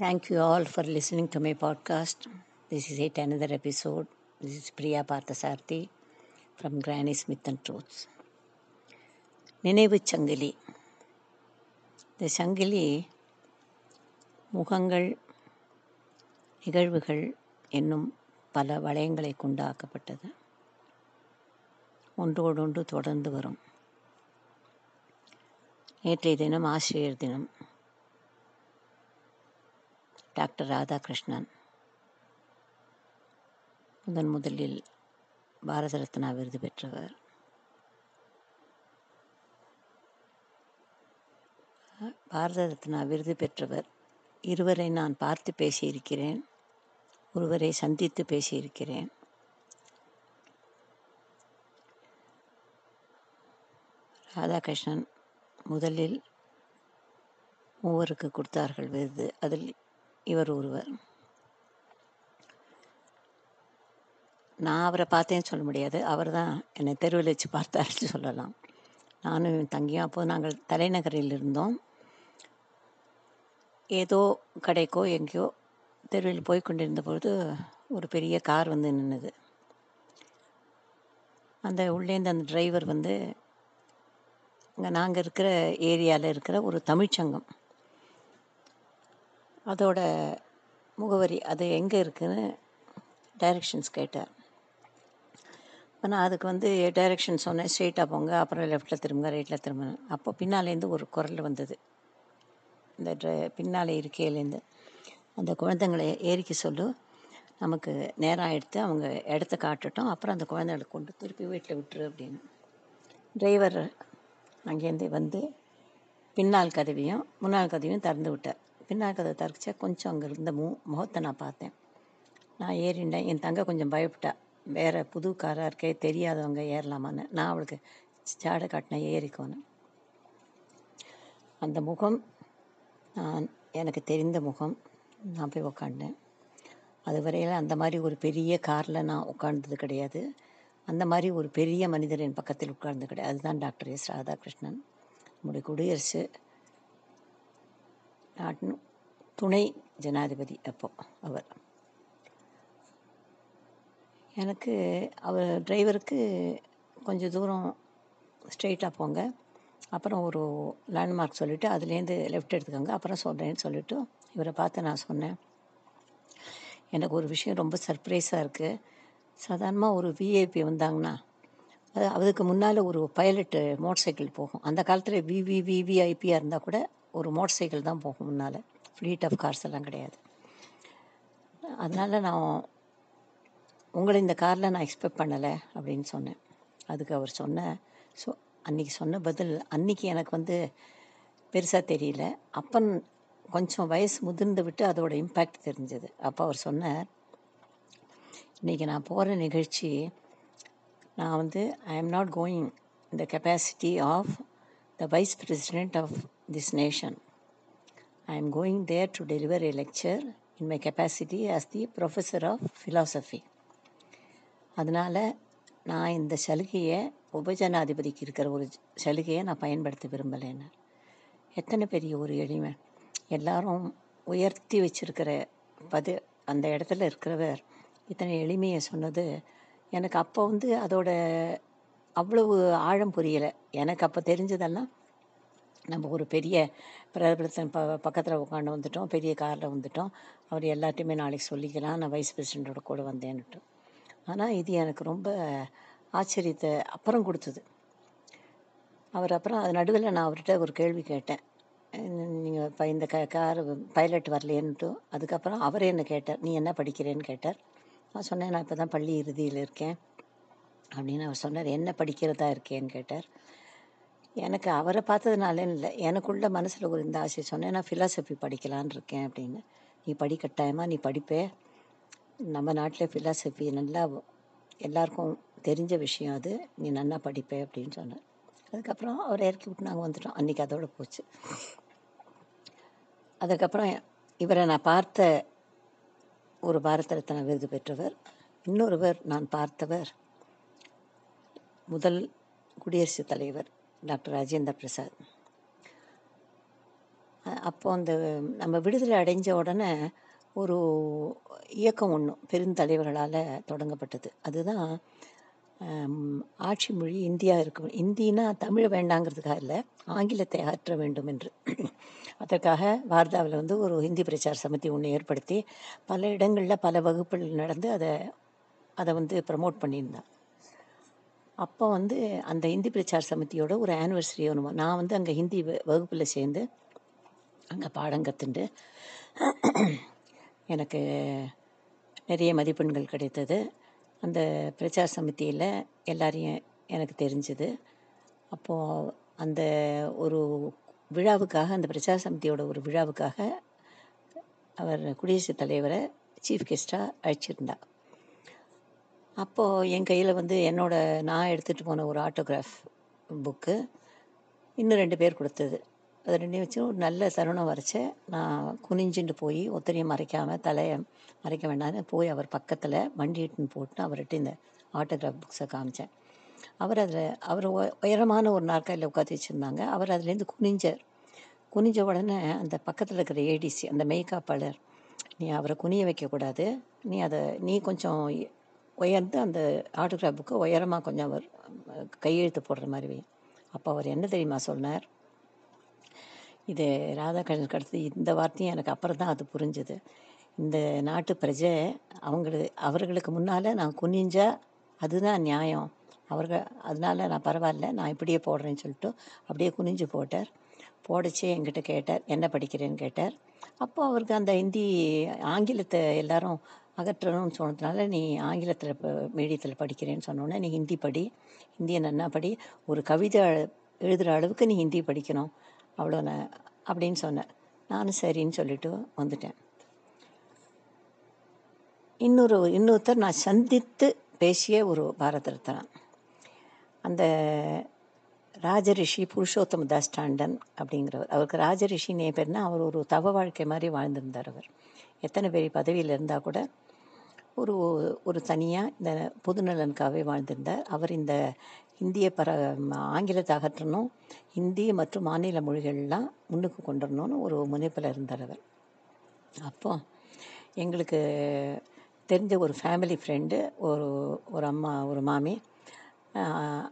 Thank you all for listening to my podcast. This is yet another episode. This is Priya Parthasarthi from Granny Smith and Truths. Nenevu Changili. The Changili, முகங்கள், நிகழ்வுகள் என்னும் பல வளையங்களை கொண்டாக்கப்பட்டது. ஒன்றோடொன்று தொடர்ந்து வரும். நேற்றைய தினம் ஆசிரியர் தினம். டாக்டர் ராதாகிருஷ்ணன் முதலில் பாரத ரத்னா விருது பெற்றவர். பாரத ரத்னா விருது பெற்றவர் இருவரை நான் பார்த்து பேசியிருக்கிறேன், ஒருவரை சந்தித்து பேசியிருக்கிறேன். ராதாகிருஷ்ணன் முதலில் மூவருக்கு கொடுத்தார்கள் விருது. அதில் இவர் ஒருவர். நான் அவரை பார்த்தேன்னு சொல்ல முடியாது, அவர் தான் என்னை தெருவில் வச்சு பார்த்தாருன்னு சொல்லலாம். நானும் என் தங்கியும் அப்போது நாங்கள் தலைநகரில் இருந்தோம். ஏதோ கடைக்கோ எங்கேயோ தெருவில் போய் கொண்டிருந்த பொழுது ஒரு பெரிய கார் வந்து நின்றுது. அந்த உள்ளேருந்து அந்த டிரைவர் வந்து இங்கே நாங்கள் இருக்கிற ஏரியாவில் இருக்கிற ஒரு தமிழ்ச்சங்கம் அதோட முகவரி, அது எங்கே இருக்குதுன்னு டைரெக்ஷன்ஸ் கேட்டார். இப்போ நான் அதுக்கு வந்து டைரெக்ஷன் சொன்னேன், ஸ்ட்ரெயிட்டாக போங்க, அப்புறம் லெஃப்டில் திரும்புங்க, ரைட்டில் திரும்புங்க. அப்போ பின்னாலேருந்து ஒரு குரல் வந்தது. இந்த பின்னாலே இருக்கையிலேருந்து அந்த குழந்தைங்களை ஏறிக்க சொல்லு, நமக்கு நேரம் எடுத்து அவங்க இடத்த காட்டட்டும், அப்புறம் அந்த குழந்தைகளை கொண்டு திருப்பி வீட்டில் விட்டுரு அப்படின்னு. டிரைவர் அங்கேருந்து வந்து பின்னால் கதவியும் முன்னால் கதவியும் திறந்து விட்டார். பின்னாக்கு அதை தரிச்சா கொஞ்சம் அங்கே இருந்த முகத்தை நான் பார்த்தேன். நான் ஏறிண்டேன். என் தங்கை கொஞ்சம் பயப்பட்டா, வேறு புது காராக இருக்கே, தெரியாதவங்க ஏறலாமான்னு. நான் அவளுக்கு சாடை காட்டினேன், ஏறிக்கோன்னு. அந்த முகம் எனக்கு தெரிந்த முகம். நான் போய் உக்காண்டேன். அது வரையில் அந்த மாதிரி ஒரு பெரிய காரில் நான் உட்கார்ந்தது கிடையாது, அந்த மாதிரி ஒரு பெரிய மனிதர் என் பக்கத்தில் உட்கார்ந்து கிடையாது. அதுதான் டாக்டர் எஸ் ராதாகிருஷ்ணன், நம்முடைய குடியரசு நாட்டின் துணை ஜனாதிபதி. அப்போது அவர் எனக்கு அவர் டிரைவருக்கு கொஞ்சம் தூரம் ஸ்ட்ரெயிட்டாக போங்க, அப்புறம் ஒரு லேண்ட்மார்க் சொல்லிவிட்டு அதுலேருந்து லெஃப்ட் எடுத்துக்கோங்க, அப்புறம் சொல்கிறேன்னு சொல்லிவிட்டு இவரை பார்த்து நான் சொன்னேன், எனக்கு ஒரு விஷயம் ரொம்ப சர்ப்ரைஸாக இருக்குது. சாதாரணமாக ஒரு விஐபி வந்தாங்கன்னா அதுக்கு முன்னால் ஒரு பைலட்டு மோட்டர் சைக்கிள் போகும். அந்த காலத்தில் விவிவிவிஐபியாக இருந்தால் கூட ஒரு மோட்டர் சைக்கிள் தான் போகும் முன்னால், ஃப்ளீட் ஆஃப் கார்ஸ் எல்லாம் கிடையாது. அதனால் நான் உங்களை இந்த காரில் நான் எக்ஸ்பெக்ட் பண்ணலை அப்படின்னு சொன்னேன். அதுக்கு அவர் அன்றைக்கி சொன்ன பதில் அன்றைக்கி எனக்கு வந்து பெருசாக தெரியல, அப்போ கொஞ்சம் வயசு முதிர்ந்து விட்டு அதோட இம்பேக்ட் தெரிஞ்சது. அப்போ அவர் சொன்னார், இன்றைக்கி நான் போகிற நிகழ்ச்சி நான் வந்து ஐ ஆம் நாட் கோயிங் இந்த capacity of the Vice President of this nation. I am going there to deliver a lecture in my capacity as the Professor of Philosophy. அதனால் நான் இந்த சலுகையை உபஜனாதிபதிக்கு இருக்கிற ஒரு சலுகையை நான் பயன்படுத்த விரும்பலைன்னு. எத்தனை பெரிய ஒரு எளிமை! எல்லாரும் உயர்த்தி வச்சிருக்கிற அந்த இடத்துல இருக்கிறவர் இத்தனை எளிமையை சொன்னது எனக்கு அப்போ வந்து அதோட அவ்வளவு ஆழம் புரியலை. எனக்கு அப்போ தெரிஞ்சதெல்லாம் நம்ம ஒரு பெரிய பிரபலத்தின் பக்கத்தில் உட்காந்து வந்துட்டோம், பெரிய காரில் வந்துட்டோம், அவர் எல்லாத்தையுமே நாளைக்கு சொல்லிக்கலாம், நான் வைஸ் பிரசிடெண்ட்டோட கூட வந்தேன்னுட்டோம். ஆனால் இது எனக்கு ரொம்ப ஆச்சரியத்தை அப்புறம் கொடுத்தது. அவர் அப்புறம் அது நடுவில் நான் அவர்கிட்ட ஒரு கேள்வி கேட்டேன், நீங்கள் இப்போ இந்த கார் பைலட் வரலையேன்னுட்டும். அதுக்கப்புறம் அவரே என்னை கேட்டார், நீ என்ன படிக்கிறேன்னு கேட்டார். நான் சொன்னேன், நான் இப்போ தான் பள்ளி இறுதியில் இருக்கேன் அப்படின்னு. அவர் சொன்னார், என்ன படிக்கிறதா இருக்கேன்னு கேட்டார். எனக்கு அவரை பார்த்ததுனாலே இல்லை, எனக்குள்ள மனசில் ஒரு இந்த ஆசை. சொன்னேன், நான் ஃபிலாசபி படிக்கலான் இருக்கேன் அப்படின்னு. நீ படிக்கட்டாயமாக நீ படிப்பே, நம்ம நாட்டில் ஃபிலாசபி நல்லா எல்லாருக்கும் தெரிஞ்ச விஷயம், அது நீ நல்லா படிப்பே அப்படின்னு சொன்னார். அதுக்கப்புறம் அவரை இறக்கி விட்டு நாங்கள் வந்துட்டோம். அன்றைக்கி அதோடு போச்சு. அதுக்கப்புறம் இவரை நான் பார்த்த ஒரு பாரத ரத்னா விருது பெற்றவர், இன்னொருவர் நான் பார்த்தவர் முதல் குடியரசுத் தலைவர் டாக்டர் ராஜேந்திர பிரசாத். அப்போ அந்த நம்ம விடுதலை அடைஞ்ச உடனே ஒரு இயக்கம் ஒன்று பெருந்தலைவர்களால் தொடங்கப்பட்டது. அதுதான் ஆட்சி மொழி இந்தியா இருக்கும். இந்தின்னா தமிழ் வேண்டாங்கிறதுக்காக இல்லை, ஆங்கிலத்தை அகற்ற வேண்டும் என்று. அதற்காக வார்தாவில் ஒரு ஹிந்தி பிரச்சார சமிதி ஒன்று ஏற்படுத்தி பல இடங்களில் பல வகுப்புகள் நடந்து அதை ப்ரமோட் பண்ணியிருந்தான். அப்போ அந்த ஹிந்தி பிரச்சார சமிதியோட ஒரு ஆனிவர்சரி ஒன்று நான் அங்கே ஹிந்தி வகுப்பில் சேர்ந்து அங்கே பாடம் கற்றுண்டு எனக்கு நிறைய மதிப்பெண்கள் கிடைத்தது. அந்த பிரச்சார சமிதியில் எல்லாரையும் எனக்கு தெரிஞ்சது. அப்போது அந்த ஒரு விழாவுக்காக, அந்த பிரச்சார சமிதியோட ஒரு விழாவுக்காக அவர் குடியரசுத் தலைவரை சீஃப் கெஸ்ட்டாக அழைச்சிருந்தார். அப்போது என் கையில் நான் எடுத்துகிட்டு போன ஒரு ஆட்டோகிராஃப் புக்கு இன்னும் 2 பேர் கொடுத்தது. அது 2யும் வச்சு ஒரு நல்ல தருணம் வரைச்சேன். நான் குனிஞ்சுட்டு போய் ஒத்தரையும் மறைக்காமல் தலையை மறைக்க வேண்டாம்னு போய் அவர் பக்கத்தில் மண்டிட்டுன்னு போட்டு அவர்கிட்ட இந்த ஆட்டோகிராஃப் புக்ஸை காமிச்சேன். அவர் அதில் அவர் உயரமான ஒரு நாற்காலியில் உட்காந்து வச்சுருந்தாங்க. அவர் அதுலேருந்து குனிஞ்ச உடனே அந்த பக்கத்தில் இருக்கிற ஏடிசி, அந்த மேய்காப்பாளர், நீ அவரை குனிய வைக்கக்கூடாது, நீ கொஞ்சம் உயர்ந்து அந்த ஆட்டோகிராஃப் புக்கு உயரமாக கொஞ்சம் அவர் கையெழுத்து போடுற மாதிரி. அப்போ அவர் என்ன தெரியுமா சொன்னார்? இது ராதாகிருஷ்ணன் கடத்து இந்த வார்த்தையும் எனக்கு அப்புறம் தான் அது புரிஞ்சுது. இந்த நாட்டு பிரஜை அவர்களுக்கு முன்னால் நான் குனிஞ்சால் அதுதான் நியாயம். அதனால நான் பரவாயில்ல, நான் இப்படியே போடுறேன்னு சொல்லிட்டு அப்படியே குனிஞ்சு போட்டார். போடச்சே என்கிட்ட கேட்டார், என்ன படிக்கிறேன்னு கேட்டார். அப்போ அவருக்கு அந்த ஆங்கிலத்தை எல்லாரும் அகற்றணும்னு சொன்னதுனால, நீ ஆங்கிலத்தில் மீடியத்தில் படிக்கிறேன்னு சொன்னோன்னே, நீ ஹிந்தி படி, ஹிந்தியை நன்னா படி, ஒரு கவிதை எழுதுகிற அளவுக்கு நீ ஹிந்தி படிக்கணும், அவ்வளோண்ண அப்படின்னு சொன்னேன். நானும் சரின்னு சொல்லிட்டு வந்துட்டேன். இன்னொருத்தர் நான் சந்தித்து பேசிய ஒரு பாரத ரத்னா, அந்த ராஜரிஷி புருஷோத்தம் தாஸ் டாண்டன் அப்படிங்கிறவர். அவருக்கு ராஜரிஷின்னு பேர்னா அவர் ஒரு தவ வாழ்க்கை மாதிரி வாழ்ந்திருந்தார். அவர் எத்தனை பேர் பதவியில் இருந்தால் கூட ஒரு ஒரு தனியாக இந்த பொதுநலனுக்காகவே வாழ்ந்திருந்தார். அவர் இந்த இந்தியை ஆங்கிலத்தை அகற்றணும், ஹிந்தி மற்றும் மாநில மொழிகள்லாம் முன்னுக்கு கொண்டு வரணும்னு ஒரு முனைப்பில் இருந்தார் அவர். அப்போது எங்களுக்கு தெரிஞ்ச ஒரு ஃபேமிலி ஃப்ரெண்டு, ஒரு அம்மா, ஒரு மாமி,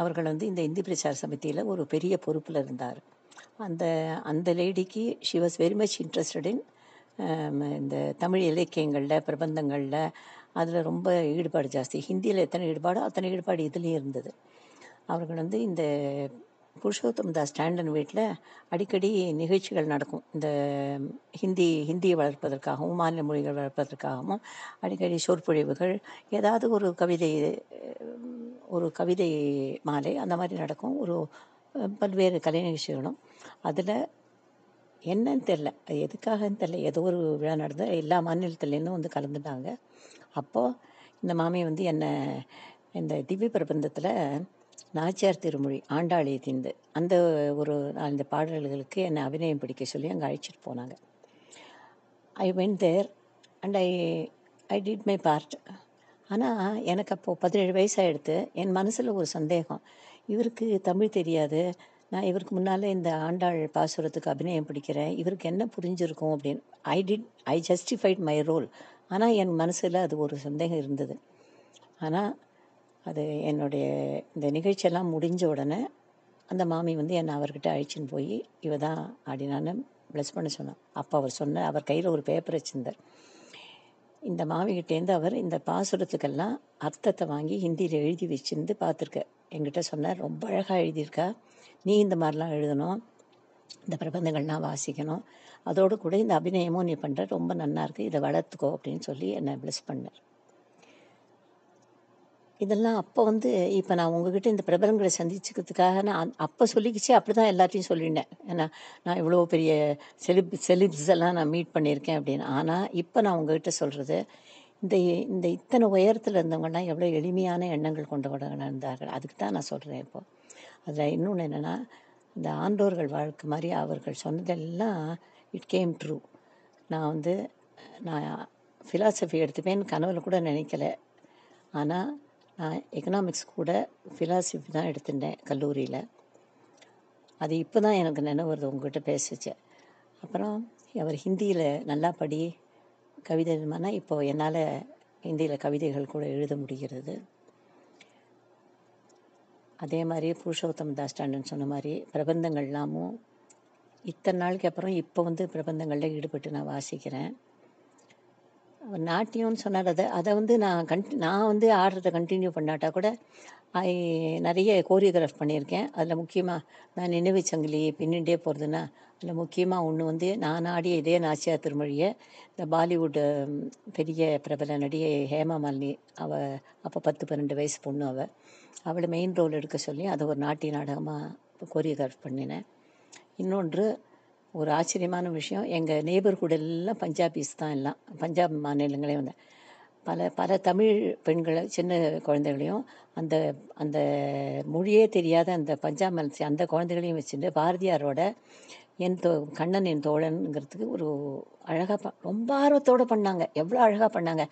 அவர்கள் இந்த இந்தி பிரச்சார சமிதியில் ஒரு பெரிய பொறுப்பில் இருந்தார். அந்த லேடிக்கு she was very much interested in இந்த தமிழ் இலக்கியங்களில், பிரபந்தங்களில், அதில் ரொம்ப ஈடுபாடு ஜாஸ்தி. ஹிந்தியில் எத்தனை ஈடுபாடோ அத்தனை ஈடுபாடு இதுலேயும் இருந்தது. அவர்கள் இந்த புருஷோத்தம் தாஸ் டாண்டன் வீட்டில் அடிக்கடி நிகழ்ச்சிகள் நடக்கும். இந்த ஹிந்தியை வளர்ப்பதற்காகவும் மாநில மொழிகள் வளர்ப்பதற்காகவும் அடிக்கடி சொற்பொழிவுகள், ஏதாவது ஒரு கவிதை, மாலை அந்த மாதிரி நடக்கும். ஒரு பல்வேறு கலை நிகழ்ச்சிகளும் அதில் என்னன்னு தெரில, அது எதுக்காகன்னு தெரில, ஏதோ ஒரு விழா நடந்தது. எல்லா மாநிலத்துலேருந்தும் கலந்துட்டாங்க. அப்போது இந்த மாமி என்னை இந்த திவ்ய பிரபந்தத்தில் நாச்சியார் திருமொழி ஆண்டாளி தீந்து அந்த ஒரு 4 பாடல்களுக்கு என்னை அபிநயம் பிடிக்க சொல்லி அங்கே அழைச்சிட்டு போனாங்க. I went there and I did my part. ஆனால் எனக்கு அப்போது 17 வயசாகிடுத்து. என் மனசில் ஒரு சந்தேகம், இவருக்கு தமிழ் தெரியாது, நான் இவருக்கு முன்னால் இந்த ஆண்டாள் பாசுரத்துக்கு அபிநயம் பிடிக்கிறேன், இவருக்கு என்ன புரிஞ்சிருக்கும் அப்படின்னு. I justified my role. ஆனால் என் மனசில் அது ஒரு சந்தேகம் இருந்தது. ஆனால் அது என்னுடைய இந்த நிகழ்ச்சியெல்லாம் முடிஞ்ச உடனே அந்த மாமி என்னை அவர்கிட்ட அழைச்சின்னு போய் இவ தான் அப்படின்னு ப்ளஸ் பண்ண சொன்னான். அப்போ அவர் அவர் கையில் ஒரு பேப்பர் வச்சுருந்தார். இந்த மாமிகிட்டேருந்து அவர் இந்த பாசுரத்துக்கெல்லாம் அர்த்தத்தை வாங்கி ஹிந்தியில் எழுதி வச்சுருந்து பார்த்துருக்க என்கிட்ட சொன்னார். ரொம்ப அழகாக எழுதியிருக்கா, நீ இந்த மாதிரிலாம் எழுதணும், இந்த பிரபந்தங்கள்லாம் வாசிக்கணும், அதோடு கூட இந்த அபிநயமும் நீ பண்ணுற ரொம்ப நல்லா இருக்குது, இதை வளர்த்துக்கோ அப்படின்னு சொல்லி என்னை ப்ளஸ் பண்ணார். இதெல்லாம் அப்போ இப்போ நான் உங்ககிட்ட இந்த பிரபலங்களை சந்திச்சுக்கிறதுக்காக நான் அப்போ சொல்லிக்கிச்சு, அப்படி தான் எல்லாத்தையும் சொல்லிட்டேன். ஏன்னா நான் இவ்வளோ பெரிய செலிப்ஸ் எல்லாம் நான் மீட் பண்ணியிருக்கேன் அப்படின்னு. ஆனால் இப்போ நான் உங்ககிட்ட சொல்கிறது, இந்த இத்தனை உயரத்தில் இருந்தவங்கலாம் எவ்வளோ எளிமையான எண்ணங்கள் கொண்டவர்களாக இருந்தார்கள், அதுக்கு தான் நான் சொல்கிறேன். இப்போது அதில் இன்னொன்று என்னென்னா, இந்த ஆண்டோர்கள் வாழ்க்கை மாதிரி அவர்கள் சொன்னதெல்லாம் இட் கேம் ட்ரூ. நான் நான் ஃபிலாசபி எடுத்துப்பேன்னு கனவில் கூட நினைக்கல. ஆனால் நான் எக்கனாமிக்ஸ் கூட ஃபிலாசபி தான் எடுத்துட்டேன் கல்லூரியில். அது இப்போ தான் எனக்கு நினைவு வருது உங்கள்கிட்ட பேசிச்சேன். அப்புறம் அவர் ஹிந்தியில் நல்லா படி கவிதை எழுதுமானா இப்போது என்னால் ஹிந்தியில் கவிதைகள் கூட எழுத முடிகிறது. அதே மாதிரி புருஷோத்தம் தாஸ் தண்டன்னு சொன்ன மாதிரி பிரபந்தங்கள்லாமும் இத்தனை நாளுக்கு அப்புறம் இப்போ வந்து பிரபந்தங்களில் ஈடுபட்டு நான் வாசிக்கிறேன். நாட்டியம்னு சொன்னால் அதை வந்து நான் வந்து ஆடுறதை கண்டினியூ பண்ணாட்டா கூட நிறைய கோரியோகிராஃப் பண்ணியிருக்கேன். அதில் முக்கியமாக நான் நினைவு சங்கிலி பின்னிகிட்டே போகிறதுன்னா அதில் முக்கியமாக ஒன்று வந்து நான் ஆடிய இதே நாச்சியா திருமொழியை இந்த பாலிவுட் பெரிய பிரபல நடிகை ஹேமா மாலினி, அவள் அப்போ 10-12 வயசு பொண்ணு, அவளை மெயின் ரோல் எடுக்க சொல்லி அதை ஒரு நாட்டிய நாடகமாக கோரியோகிராஃப் பண்ணினேன். இன்னொன்று ஒரு ஆச்சரியமான விஷயம், எங்கள் நெய்பர்ஹுட் எல்லாம் பஞ்சாபிஸ் தான், எல்லாம் பஞ்சாப் மாநிலங்களே வந்து பல பல தமிழ் பெண்களை சின்ன குழந்தைகளையும் அந்த அந்த மொழியே தெரியாத அந்த பஞ்சாப் மனசு அந்த குழந்தைகளையும் வச்சுட்டு பாரதியாரோட கண்ணன் என் தோழனுங்கிறதுக்கு ஒரு அழகாக ரொம்ப ஆர்வத்தோடு பண்ணாங்க. எவ்வளோ அழகாக பண்ணாங்க.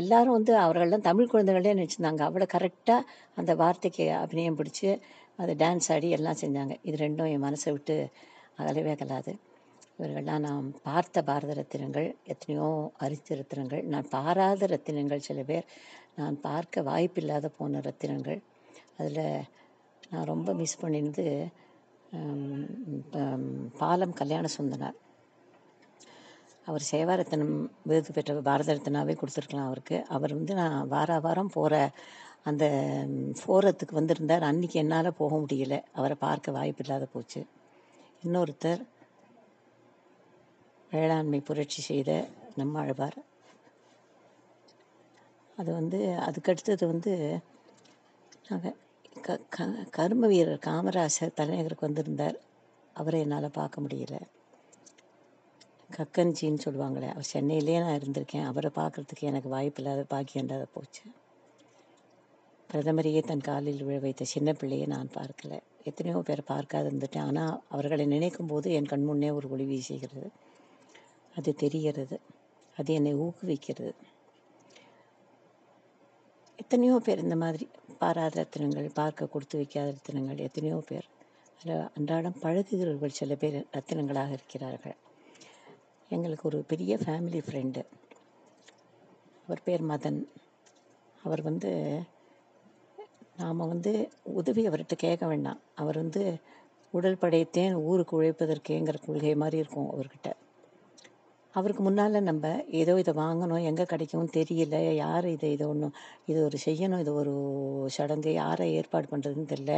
எல்லோரும் வந்து அவர்கள்லாம் தமிழ் குழந்தைகளே நினச்சிருந்தாங்க. அவ்வளோ கரெக்டாக அந்த வார்த்தைக்கு அபிநயம் பிடிச்சி அதை டான்ஸ் ஆடி எல்லாம் செஞ்சாங்க. இது ரெண்டும் என் மனசை விட்டு அகலவே கலாது. இவர்கள்லாம் நான் பார்த்த பாரத ரத்தினங்கள், எத்தனையோ அரித்த ரத்தினங்கள், நான் பாராத ரத்தினங்கள், சில பேர் நான் பார்க்க வாய்ப்பில்லாத போன ரத்தினங்கள். அதில் நான் ரொம்ப மிஸ் பண்ணினது பாலம் கல்யாண சுந்தரம். அவர் சேவாரத்தினம் விருது பெற்ற பாரத ரத்தினாவே கொடுத்துருக்கலாம் அவருக்கு. அவர் வந்து நான் வார வாரம் போகிற அந்த ஃபோரத்துக்கு வந்திருந்தார். அன்றைக்கி என்னால் போக முடியல, அவரை பார்க்க வாய்ப்பில்லாத போச்சு. இன்னொருத்தர் வேளாண்மை புரட்சி செய்த நம்மாழ்வார். அது வந்து அதுக்கடுத்தது வந்து நாங்கள் கர்ம வீரர் காமராஜர் தலைநகருக்கு வந்திருந்தார். அவரை என்னால் பார்க்க முடியல. கக்கன்ஜின்னு சொல்லுவாங்களே, அவர் சென்னையிலே நான் இருந்திருக்கேன். அவரை பார்க்குறதுக்கு எனக்கு வாய்ப்பில்லாத பாக்கியம் இல்லாத போச்சு. பிரதமரையே தன் காலில் விழ வைத்த சின்ன பிள்ளையை நான் பார்க்கலை. எத்தனையோ பேர் பார்க்காது இருந்துட்டேன். ஆனால் அவர்களை நினைக்கும் போது என் கண்முன்னே ஒரு ஒளி வீசுகிறது. அது தெரிகிறது, அது என்னை ஊக்குவிக்கிறது. எத்தனையோ பேர் இந்த மாதிரி பாராத ரத்தினங்கள், பார்க்க கொடுத்து வைக்காத ரத்தினங்கள் எத்தனையோ பேர். அதில் அன்றாடம் பழகுகிறவர்கள் சில பேர் ரத்தினங்களாக இருக்கிறார்கள். எங்களுக்கு ஒரு பெரிய ஃபேமிலி ஃப்ரெண்டு, அவர் பேர் மதன். அவர் வந்து நாம் வந்து உதவி அவர்கிட்ட கேட்க வேண்டாம். அவர் வந்து உடல் படைத்தேன் ஊருக்கு உழைப்பதற்கேங்கிற கொள்கை மாதிரி இருக்கும் அவர்கிட்ட. அவருக்கு முன்னால் நம்ம ஏதோ இதை வாங்கணும், எங்கே கிடைக்கும் தெரியல, யார் இதை ஒன்றும் இது ஒரு செய்யணும், இது ஒரு சடங்கு, யாரை ஏற்பாடு பண்ணுறதுன்னு தெரில,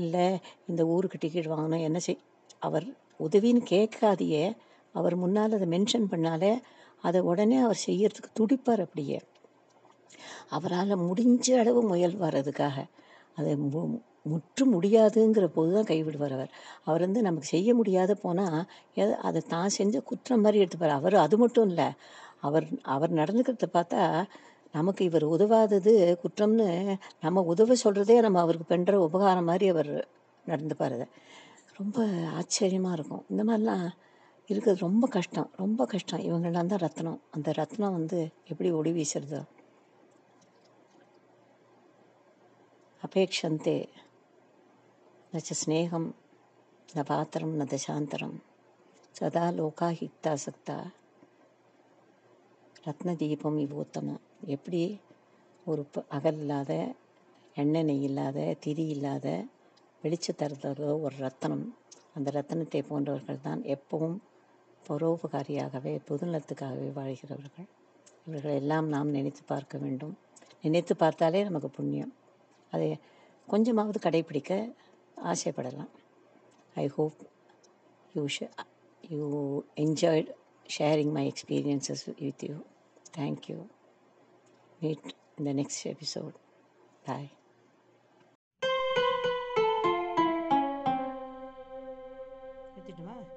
இல்லை இந்த ஊருக்கு டிக்கெட் வாங்கணும், என்ன அவர் உதவின்னு கேட்காதையே அவர் முன்னால் அதை மென்ஷன் பண்ணாலே அதை உடனே அவர் செய்யறதுக்கு துடிப்பார். அப்படியே அவரால் முடிஞ்ச அளவு முயல்வார். அதுக்காக அது முற்று முடியாதுங்கிற போது தான் கைவிடுவார் அவர். அவர் வந்து நமக்கு செய்ய முடியாத போனால் அதை தான் செஞ்ச குற்றம் மாதிரி எடுத்துப்பார். அவர் அது மட்டும் இல்லை, அவர் நடந்துக்கிறத பார்த்தா நமக்கு இவர் உதவாதது குற்றம்னு நம்ம உதவ சொல்கிறதே நம்ம அவருக்கு பண்ணுற உபகாரம் மாதிரி அவர் நடந்துப்பார். அதை ரொம்ப ஆச்சரியமாக இருக்கும். இந்த மாதிரிலாம் இருக்கிறது ரொம்ப கஷ்டம், ரொம்ப கஷ்டம். இவங்களாம் தான் ரத்னம். அந்த ரத்னம் வந்து எப்படி ஒளி வீசுறதோ. அபேக்ஷந்தே நச்ச ஸ்நேகம் ந பாத்திரம் ந தசாந்தரம் சதா லோகா ஹிக்தா சக்தா ரத்ன தீபம் இவோத்தமம். எப்படி ஒரு அகல் இல்லாத, எண்ணெய் இல்லாத, திரி இல்லாத வெளிச்ச தரதோ ஒரு ரத்தனம், அந்த ரத்தனத்தை போன்றவர்கள் தான் எப்பவும் பரோபகாரியாகவே பொதுநலத்துக்காகவே வாழ்கிறவர்கள். இவர்கள் எல்லாம் நாம் நினைத்து பார்க்க வேண்டும். நினைத்து பார்த்தாலே நமக்கு புண்ணியம். அதை கொஞ்சமாவது கடைப்பிடிக்க ஆசைப்படலாம். I hope you enjoyed sharing my experiences with you. Thank you. Meet in the next episode. Bye.